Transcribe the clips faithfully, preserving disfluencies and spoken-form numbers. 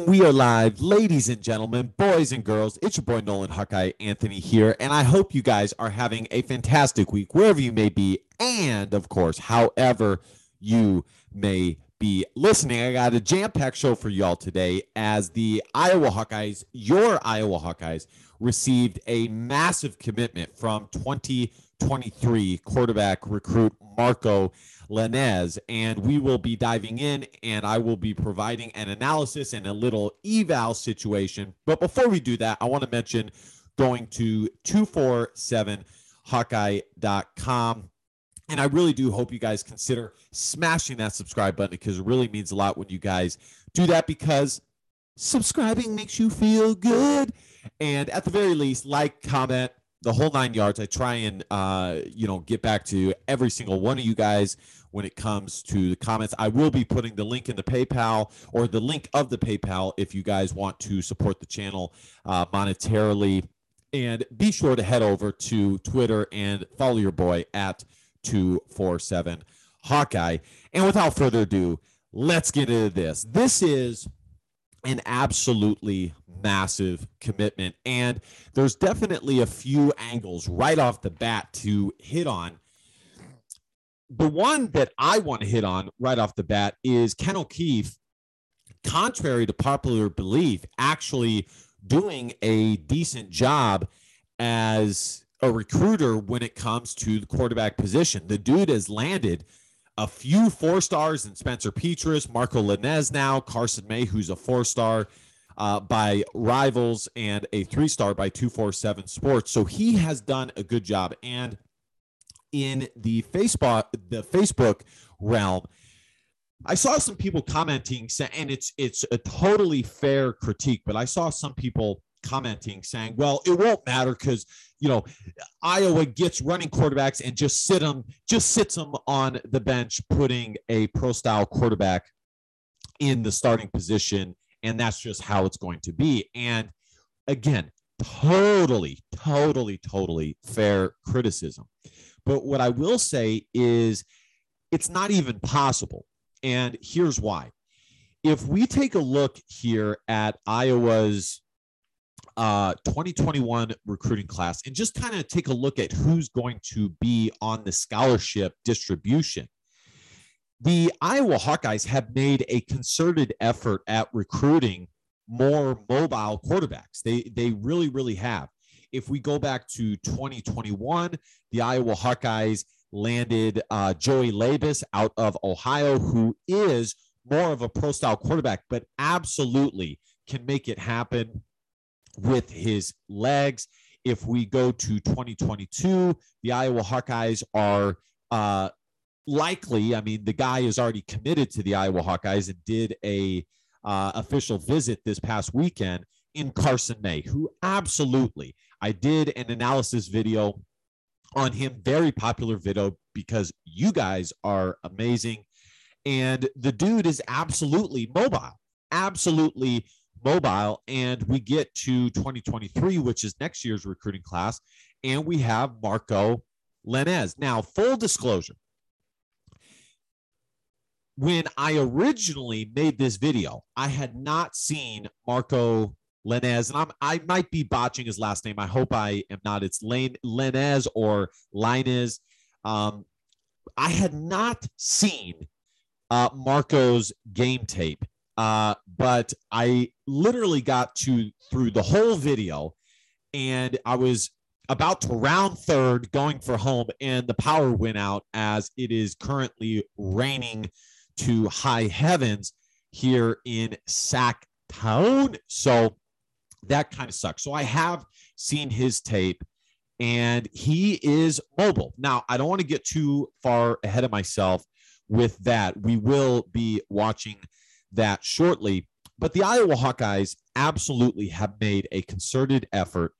Boom, we are live, ladies and gentlemen, boys and girls. It's your boy Nolan Hawkeye Anthony here, and I hope you guys are having a fantastic week wherever you may be, and of course, however you may be listening. I got a jam-packed show for y'all today as the Iowa Hawkeyes, your Iowa Hawkeyes, received a massive commitment from twenty twenty-three quarterback recruit Marco Lainez, and we will be diving in, and I will be providing an analysis and a little eval situation. But before we do that, I want to mention going to two forty-seven Hawkeye dot com, and I really do hope you guys consider smashing that subscribe button because it really means a lot when you guys do that, because subscribing makes you feel good. And at the very least, like, comment, the whole nine yards. I try and, uh, you know, get back to every single one of you guys when it comes to the comments. I will be putting the link in the PayPal, or the link of the PayPal, if you guys want to support the channel uh, monetarily. And be sure to head over to Twitter and follow your boy at two forty-seven Hawkeye. And without further ado, let's get into this. This is an absolutely massive commitment, and there's definitely a few angles right off the bat to hit on. The one that I want to hit on right off the bat is Ken O'Keefe, contrary to popular belief, actually doing a decent job as a recruiter when it comes to the quarterback position. The dude has landed a few four-stars in Spencer Petras, Marco Lainez now, Carson May, who's a four-star uh, by Rivals, and a three-star by two forty-seven Sports. So he has done a good job. And in the Facebook, the Facebook realm, I saw some people commenting, and it's it's a totally fair critique, but I saw some people commenting saying, well, it won't matter because, you know, Iowa gets running quarterbacks and just sit them, just sits them on the bench, putting a pro style quarterback in the starting position. And that's just how it's going to be. And again, totally, totally, totally fair criticism. But what I will say is it's not even possible. And here's why. If we take a look here at Iowa's Uh, twenty twenty-one recruiting class, and just kind of take a look at who's going to be on the scholarship distribution. The Iowa Hawkeyes have made a concerted effort at recruiting more mobile quarterbacks. They they really, really have. If we go back to twenty twenty-one, the Iowa Hawkeyes landed uh, Joey Labus out of Ohio, who is more of a pro-style quarterback, but absolutely can make it happen with his legs. If we go to twenty twenty-two, the Iowa Hawkeyes are uh, likely, I mean, the guy is already committed to the Iowa Hawkeyes and did a uh, official visit this past weekend, in Carson May, who absolutely, I did an analysis video on him, very popular video because you guys are amazing. And the dude is absolutely mobile, absolutely mobile. And we get to twenty twenty-three, which is next year's recruiting class, and we have Marco Lainez. Now, full disclosure, when I originally made this video, I had not seen Marco Lainez, and I'm, I might be botching his last name. I hope I am not. It's Lane, Lainez or Lainez. Um, I had not seen uh, Marco's game tape. Uh, but I literally got to through the whole video, and I was about to round third going for home, and the power went out as it is currently raining to high heavens here in Sac Town. So that kind of sucks. So I have seen his tape, and he is mobile. Now, I don't want to get too far ahead of myself with that. We will be watching that shortly, but the Iowa Hawkeyes absolutely have made a concerted effort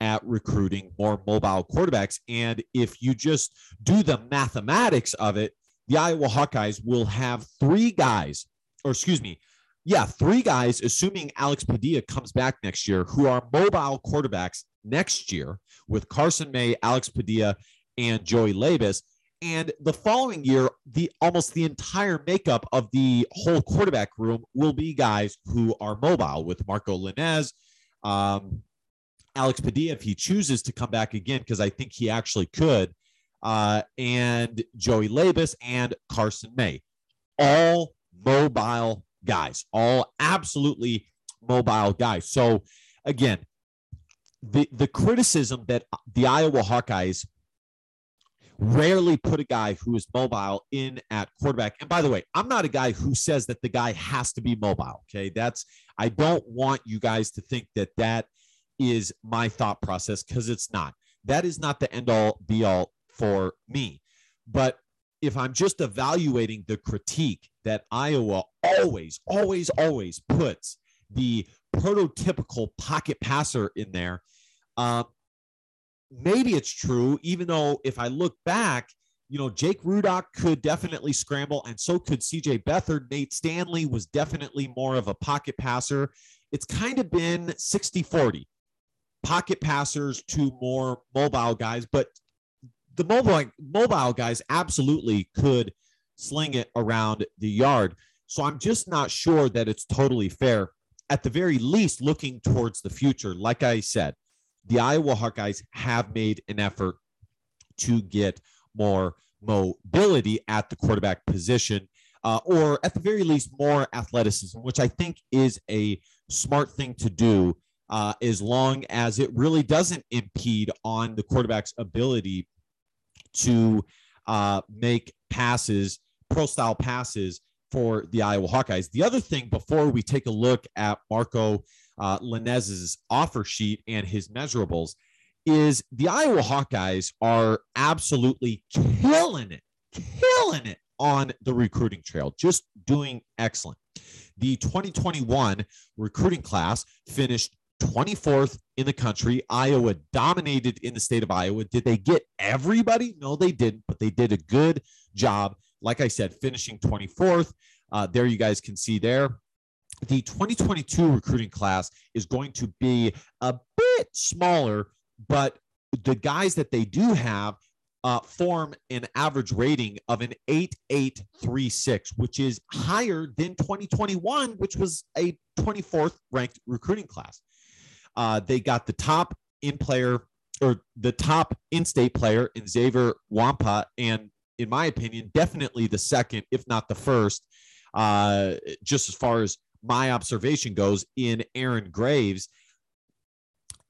at recruiting more mobile quarterbacks. And if you just do the mathematics of it, the Iowa Hawkeyes will have three guys, or excuse me, yeah, three guys, assuming Alex Padilla comes back next year, who are mobile quarterbacks next year, with Carson May, Alex Padilla, and Joey Labus. And the following year, the almost the entire makeup of the whole quarterback room will be guys who are mobile, with Marco Lainez, um, Alex Padilla, if he chooses to come back again, because I think he actually could, uh, and Joey Labus and Carson May. All mobile guys, all absolutely mobile guys. So, again, the, the criticism that the Iowa Hawkeyes rarely put a guy who is mobile in at quarterback. And by the way, I'm not a guy who says that the guy has to be mobile. Okay. That's, I don't want you guys to think that that is my thought process, because it's not. That is not the end all be all for me. But if I'm just evaluating the critique that Iowa always, always, always puts the prototypical pocket passer in there, um, uh, maybe it's true, even though if I look back, you know, Jake Rudock could definitely scramble, and so could C J. Beathard. Nate Stanley was definitely more of a pocket passer. It's kind of been sixty forty, pocket passers to more mobile guys, but the mobile, mobile guys absolutely could sling it around the yard. So I'm just not sure that it's totally fair. At the very least, looking towards the future, like I said, the Iowa Hawkeyes have made an effort to get more mobility at the quarterback position, uh, or at the very least, more athleticism, which I think is a smart thing to do, uh, as long as it really doesn't impede on the quarterback's ability to uh, make passes, pro-style passes for the Iowa Hawkeyes. The other thing, before we take a look at Marco Uh, Lainez's offer sheet and his measurables, is the Iowa Hawkeyes are absolutely killing it, killing it on the recruiting trail, just doing excellent. The twenty twenty-one recruiting class finished twenty-fourth in the country. Iowa dominated in the state of Iowa. Did they get everybody? No, they didn't, but they did a good job. Like I said, finishing twenty-fourth. Uh, there you guys can see there. The twenty twenty-two recruiting class is going to be a bit smaller, but the guys that they do have uh, form an average rating of an eight eight three six, which is higher than twenty twenty-one, which was a twenty-fourth ranked recruiting class. Uh, they got the top in player, or the top in-state player in Xavier Lainez, and in my opinion, definitely the second, if not the first, uh, just as far as my observation goes, in Aaron Graves.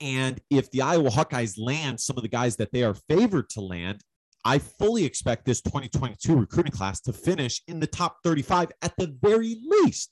And if the Iowa Hawkeyes land some of the guys that they are favored to land, I fully expect this twenty twenty-two recruiting class to finish in the top thirty-five at the very least.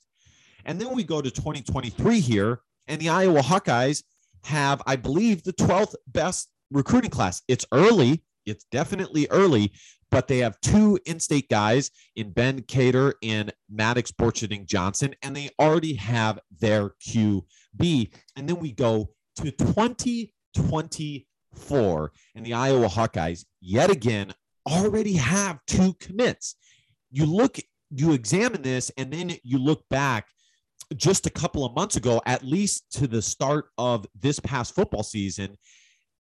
And then we go to twenty twenty-three here, and the Iowa Hawkeyes have, I believe, the twelfth best recruiting class. It's early. It's definitely early, but they have two in-state guys in Ben Cater and Maddox Borcherding Johnson, and they already have their Q B. And then we go to twenty twenty-four, and the Iowa Hawkeyes, yet again, already have two commits. You look, you examine this, and then you look back just a couple of months ago, at least to the start of this past football season,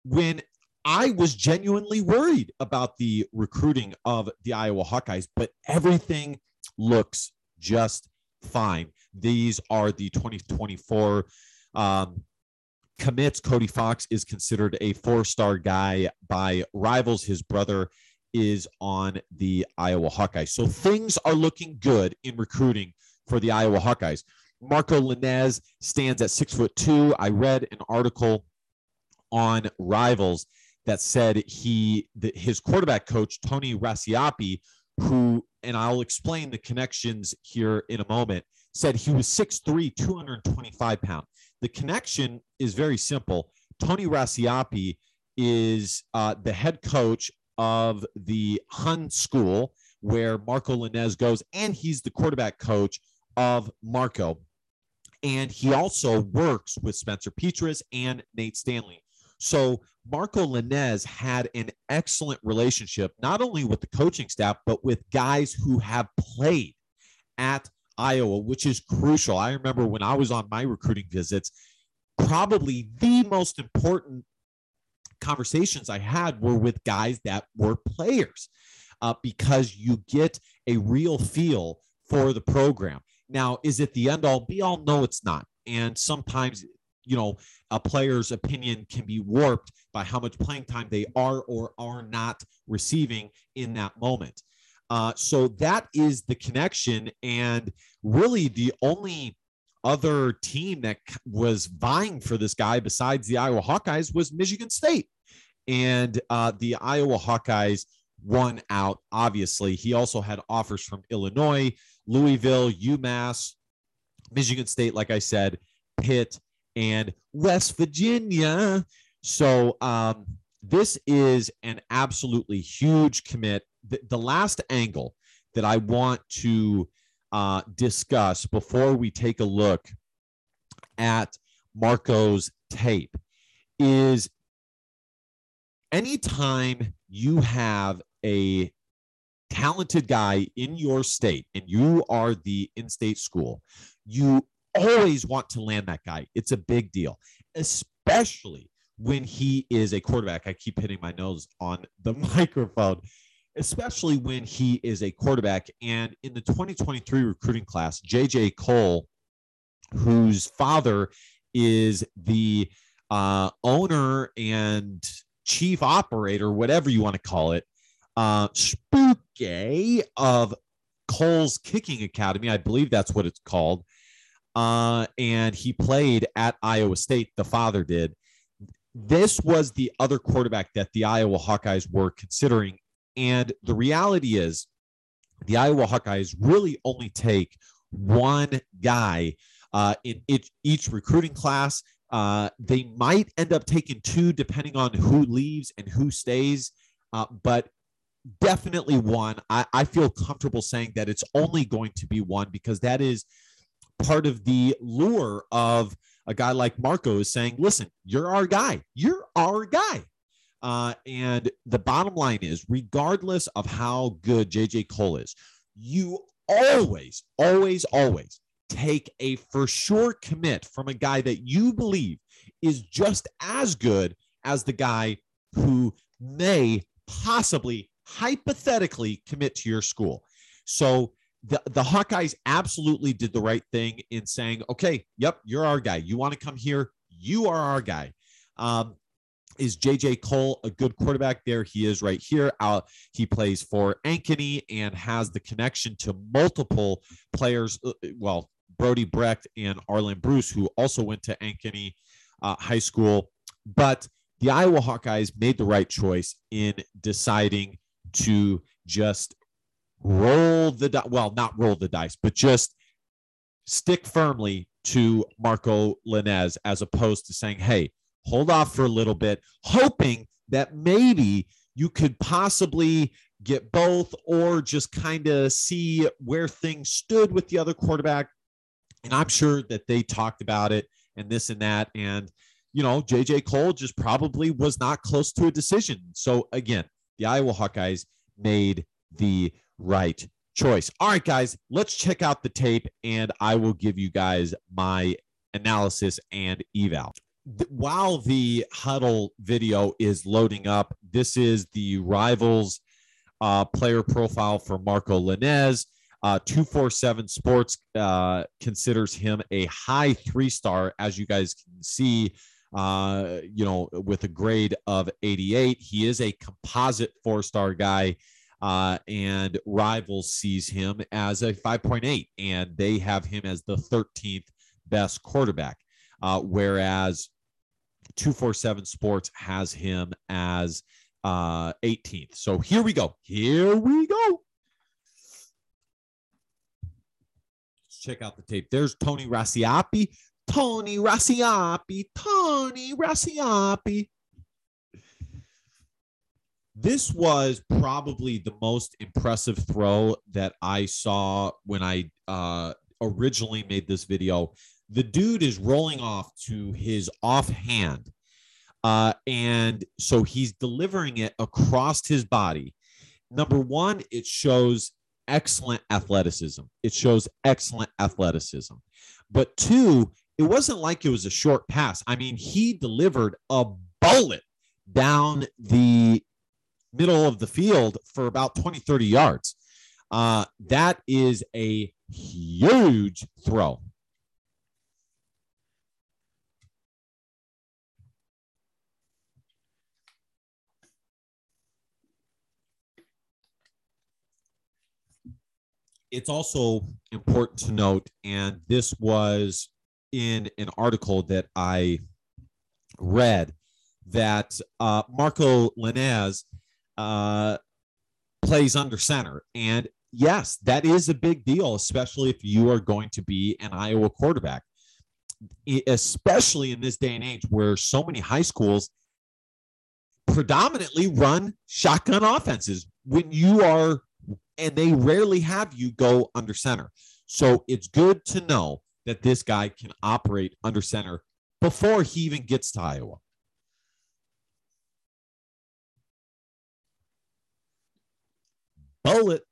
when I was genuinely worried about the recruiting of the Iowa Hawkeyes, but everything looks just fine. These are the twenty twenty-four um, commits. Cody Fox is considered a four-star guy by Rivals. His brother is on the Iowa Hawkeyes. So things are looking good in recruiting for the Iowa Hawkeyes. Marco Lainez stands at six foot two. I read an article on Rivals that said he, that his quarterback coach, Tony Racioppi, who, and I'll explain the connections here in a moment, said he was six three, two hundred twenty-five pound. The connection is very simple. Tony Racioppi is uh, the head coach of the Hun School, where Marco Lainez goes, and he's the quarterback coach of Marco. And he also works with Spencer Petras and Nate Stanley. So Marco Lainez had an excellent relationship, not only with the coaching staff, but with guys who have played at Iowa, which is crucial. I remember when I was on my recruiting visits, probably the most important conversations I had were with guys that were players. uh, because you get a real feel for the program. Now, is it the end all be all? No, it's not. And sometimes, you know, a player's opinion can be warped by how much playing time they are or are not receiving in that moment. Uh, so that is the connection. And really the only other team that was vying for this guy besides the Iowa Hawkeyes was Michigan State. And uh, the Iowa Hawkeyes won out, obviously. He also had offers from Illinois, Louisville, UMass, Michigan State, like I said, Pitt, and West Virginia. So um, this is an absolutely huge commit. The, the last angle that I want to uh, discuss before we take a look at Marco's tape is anytime you have a talented guy in your state and you are the in-state school, you always want to land that guy. It's a big deal, especially when he is a quarterback. I keep hitting my nose on the microphone. Especially when he is a quarterback. And in the twenty twenty-three recruiting class, J J. Cole, whose father is the uh, owner and chief operator, whatever you want to call it, uh, Spooky of Cole's Kicking Academy, I believe that's what it's called, uh, and he played at Iowa State, the father did. This was the other quarterback that the Iowa Hawkeyes were considering. And the reality is the Iowa Hawkeyes really only take one guy uh, in each, each recruiting class. Uh, they might end up taking two depending on who leaves and who stays, uh, but definitely one. I, I feel comfortable saying that it's only going to be one because that is part of the lure of a guy like Marco is saying, listen, you're our guy. You're our guy. Uh, and the bottom line is, regardless of how good J J. Cole is, you always, always, always take a for sure commit from a guy that you believe is just as good as the guy who may possibly hypothetically commit to your school. So the, the Hawkeyes absolutely did the right thing in saying, okay, yep, you're our guy. You want to come here? You are our guy. Um, Is J J. Cole a good quarterback? There he is right here. Uh, he plays for Ankeny and has the connection to multiple players. Well, Brody Brecht and Arlen Bruce, who also went to Ankeny uh, High School. But the Iowa Hawkeyes made the right choice in deciding to just roll the dice. Well, not roll the dice, but just stick firmly to Marco Lainez as opposed to saying, hey, hold off for a little bit, hoping that maybe you could possibly get both or just kind of see where things stood with the other quarterback. And I'm sure that they talked about it and this and that. And, you know, J J. Cole just probably was not close to a decision. So, again, the Iowa Hawkeyes made the right choice. All right, guys, let's check out the tape, and I will give you guys my analysis and eval. While the huddle video is loading up, this is the Rivals uh, player profile for Marco Lainez. Uh, two forty-seven Sports uh, considers him a high three-star, as you guys can see, uh, you know, with a grade of eighty-eight. He is a composite four-star guy, uh, and Rivals sees him as a five point eight, and they have him as the thirteenth best quarterback, uh, whereas two forty-seven Sports has him as uh, eighteenth. So here we go. Here we go. Let's check out the tape. There's Tony Racioppi. Tony Racioppi. Tony Racioppi. This was probably the most impressive throw that I saw when I uh, originally made this video. The dude is rolling off to his offhand, uh, and so he's delivering it across his body. Number one, it shows excellent athleticism. It shows excellent athleticism. But two, it wasn't like it was a short pass. I mean, he delivered a bullet down the middle of the field for about twenty, thirty yards. Uh, that is a huge throw. It's also important to note, and this was in an article that I read, that uh, Marco Lainez uh, plays under center. And yes, that is a big deal, especially if you are going to be an Iowa quarterback, especially in this day and age where so many high schools predominantly run shotgun offenses when you are, and they rarely have you go under center. So it's good to know that this guy can operate under center before he even gets to Iowa. Bullet.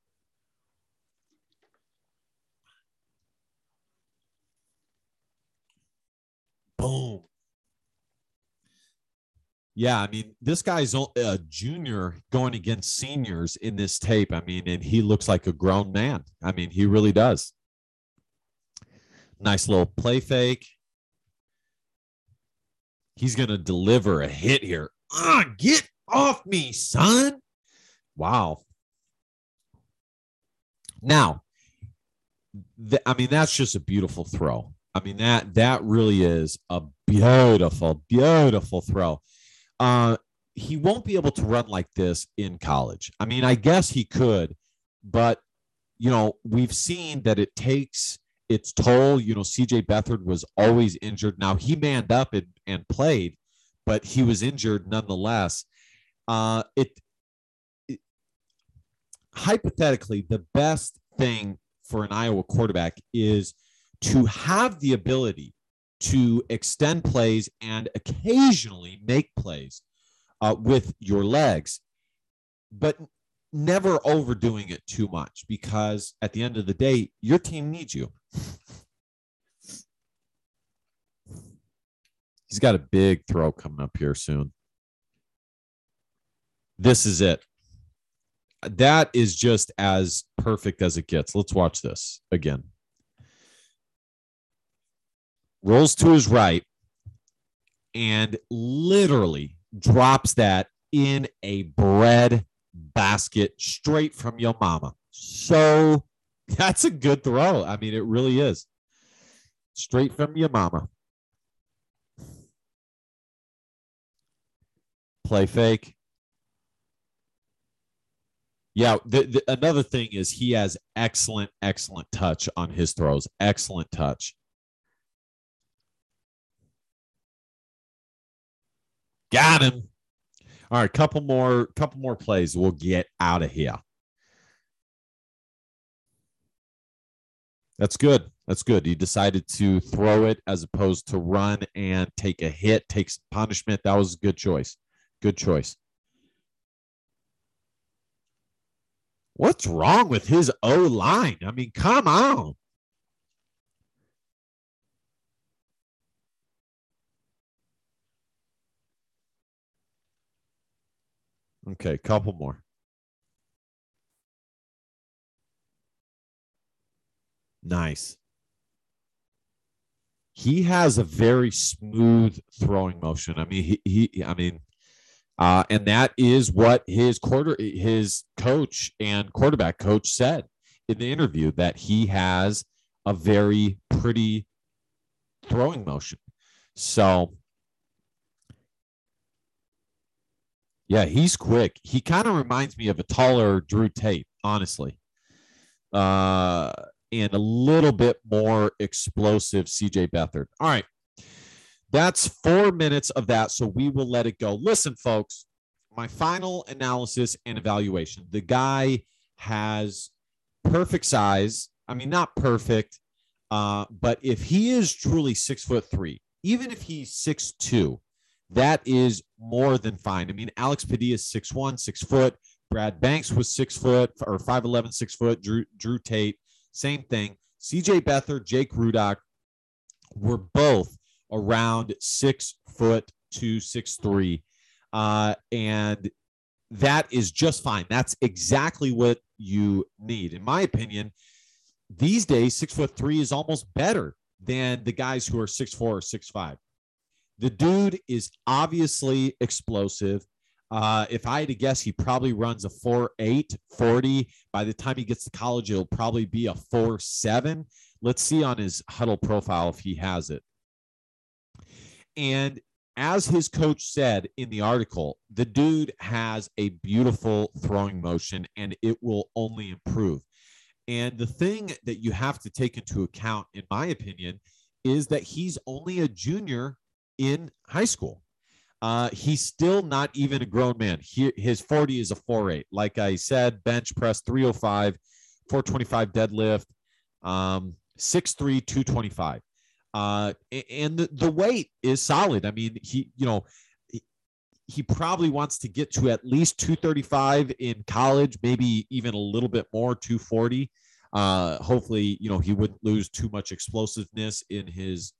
Boom. Yeah, I mean, this guy's a junior going against seniors in this tape. I mean, and he looks like a grown man. I mean, he really does. Nice little play fake. He's going to deliver a hit here. Ah, get off me, son. Wow. Now, th- I mean, that's just a beautiful throw. I mean, that that really is a beautiful, beautiful throw. Uh, he won't be able to run like this in college. I mean, I guess he could, but, you know, we've seen that it takes its toll. You know, C J. Beathard was always injured. Now, he manned up and, and played, but he was injured nonetheless. Uh, it, it hypothetically, the best thing for an Iowa quarterback is to have the ability to extend plays and occasionally make plays uh, with your legs, but never overdoing it too much, because at the end of the day, your team needs you. He's got a big throw coming up here soon. This is it. That is just as perfect as it gets. Let's watch this again. Rolls to his right and literally drops that in a bread basket straight from your mama. So that's a good throw. I mean, it really is. Straight from your mama. Play fake. Yeah, the, the, another thing is he has excellent, excellent touch on his throws. Excellent touch. Got him. All right, couple more, couple more plays. We'll get out of here. That's good. That's good. He decided to throw it as opposed to run and take a hit, take some punishment. That was a good choice. Good choice. What's wrong with his O-line? I mean, come on. Okay, couple more. Nice. He has a very smooth throwing motion. I mean, he, he I mean, uh, and that is what his quarter, his coach and quarterback coach said in the interview, that he has a very pretty throwing motion. So. Yeah, he's quick. He kind of reminds me of a taller Drew Tate, honestly. Uh, and a little bit more explosive C J. Beathard. All right. That's four minutes of that, so we will let it go. Listen, folks, my final analysis and evaluation. The guy has perfect size. I mean, not perfect, uh, but if he is truly six foot three, even if he's six two, that is more than fine. I mean, Alex Padilla is six one, six foot. Brad Banks was six foot or five eleven, six foot. Drew, Drew Tate, same thing. C J. Beathard, Jake Rudock were both around six foot two, six three. Uh, and that is just fine. That's exactly what you need. In my opinion, these days, six foot three is almost better than the guys who are six four or six five. The dude is obviously explosive. Uh, if I had to guess, he probably runs a four eight, forty. By the time he gets to college, it'll probably be a four seven. Let's see on his huddle profile if he has it. And as his coach said in the article, the dude has a beautiful throwing motion, and it will only improve. And the thing that you have to take into account, in my opinion, is that he's only a junior in high school. Uh, he's still not even a grown man. He, his forty is a four eight. Like I said, bench press three oh five, four twenty-five deadlift, um, six three, two twenty-five. Uh, and the, the weight is solid. I mean, he, you know, he, he probably wants to get to at least two thirty-five in college, maybe even a little bit more, two forty. Uh, hopefully, you know, he wouldn't lose too much explosiveness in his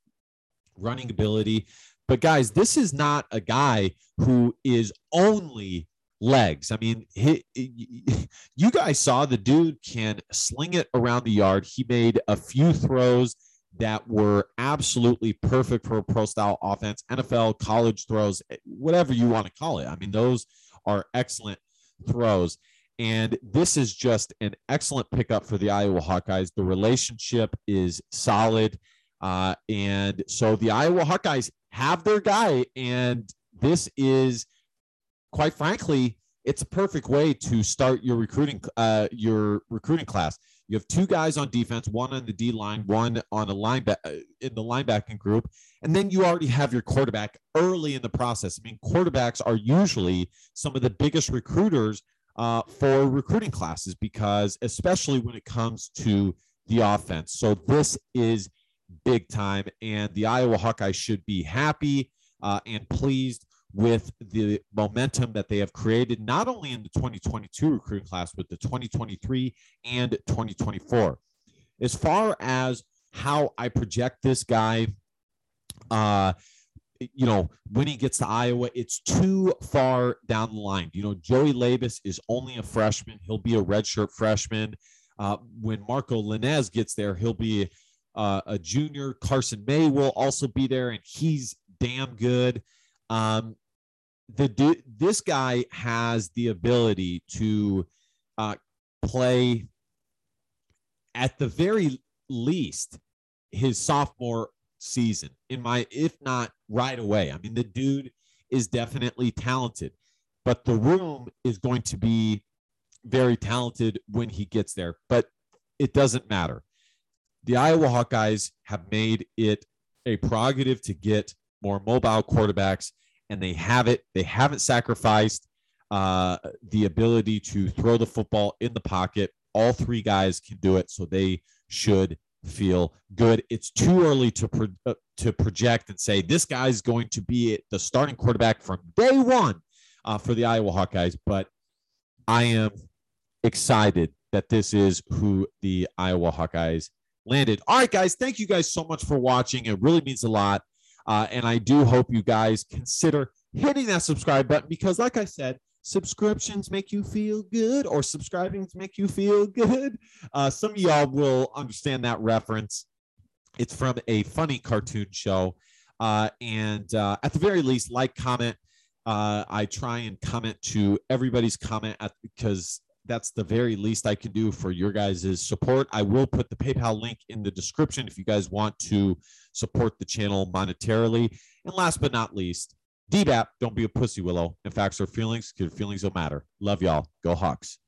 running ability. But guys, this is not a guy who is only legs. I mean, he, he, you guys saw the dude can sling it around the yard. He made a few throws that were absolutely perfect for a pro-style offense, N F L, college throws, whatever you want to call it. I mean, those are excellent throws. And this is just an excellent pickup for the Iowa Hawkeyes. The relationship is solid. Uh, and so the Iowa Hawkeyes have their guy, and this is, quite frankly, it's a perfect way to start your recruiting, uh, your recruiting class. You have two guys on defense, one on the D line, one on a linebacker in the linebacking group, and then you already have your quarterback early in the process. I mean, quarterbacks are usually some of the biggest recruiters uh, for recruiting classes, because especially when it comes to the offense. So this is big time, and the Iowa Hawkeyes should be happy uh, and pleased with the momentum that they have created, not only in the twenty twenty-two recruiting class, but the twenty twenty-three and twenty twenty-four. As far as how I project this guy, uh, you know, when he gets to Iowa, it's too far down the line. You know, Joey Labus is only a freshman. He'll be a redshirt freshman. Uh, when Marco Lainez gets there, he'll be Uh, a junior. Carson May will also be there, and he's damn good. Um, the du- this guy has the ability to uh, play, at the very least, his sophomore season. In my, if not right away. I mean, the dude is definitely talented, but the room is going to be very talented when he gets there. But it doesn't matter. The Iowa Hawkeyes have made it a prerogative to get more mobile quarterbacks, and they have it. They haven't sacrificed uh, the ability to throw the football in the pocket. All three guys can do it, so they should feel good. It's too early to pro- uh, to project and say this guy's going to be the starting quarterback from day one uh, for the Iowa Hawkeyes, but I am excited that this is who the Iowa Hawkeyes landed. All right, guys, thank you guys so much for watching. It really means a lot. Uh, and I do hope you guys consider hitting that subscribe button, because like I said, subscriptions make you feel good, or subscribings make you feel good. Uh, some of y'all will understand that reference. It's from a funny cartoon show. Uh, and uh, at the very least, like, comment. Uh, I try and comment to everybody's comment at, because that's the very least I can do for your guys' support. I will put the PayPal link in the description if you guys want to support the channel monetarily. And last but not least, D B A P, don't be a pussy, Willow. And facts are feelings, because feelings don't matter. Love y'all. Go Hawks.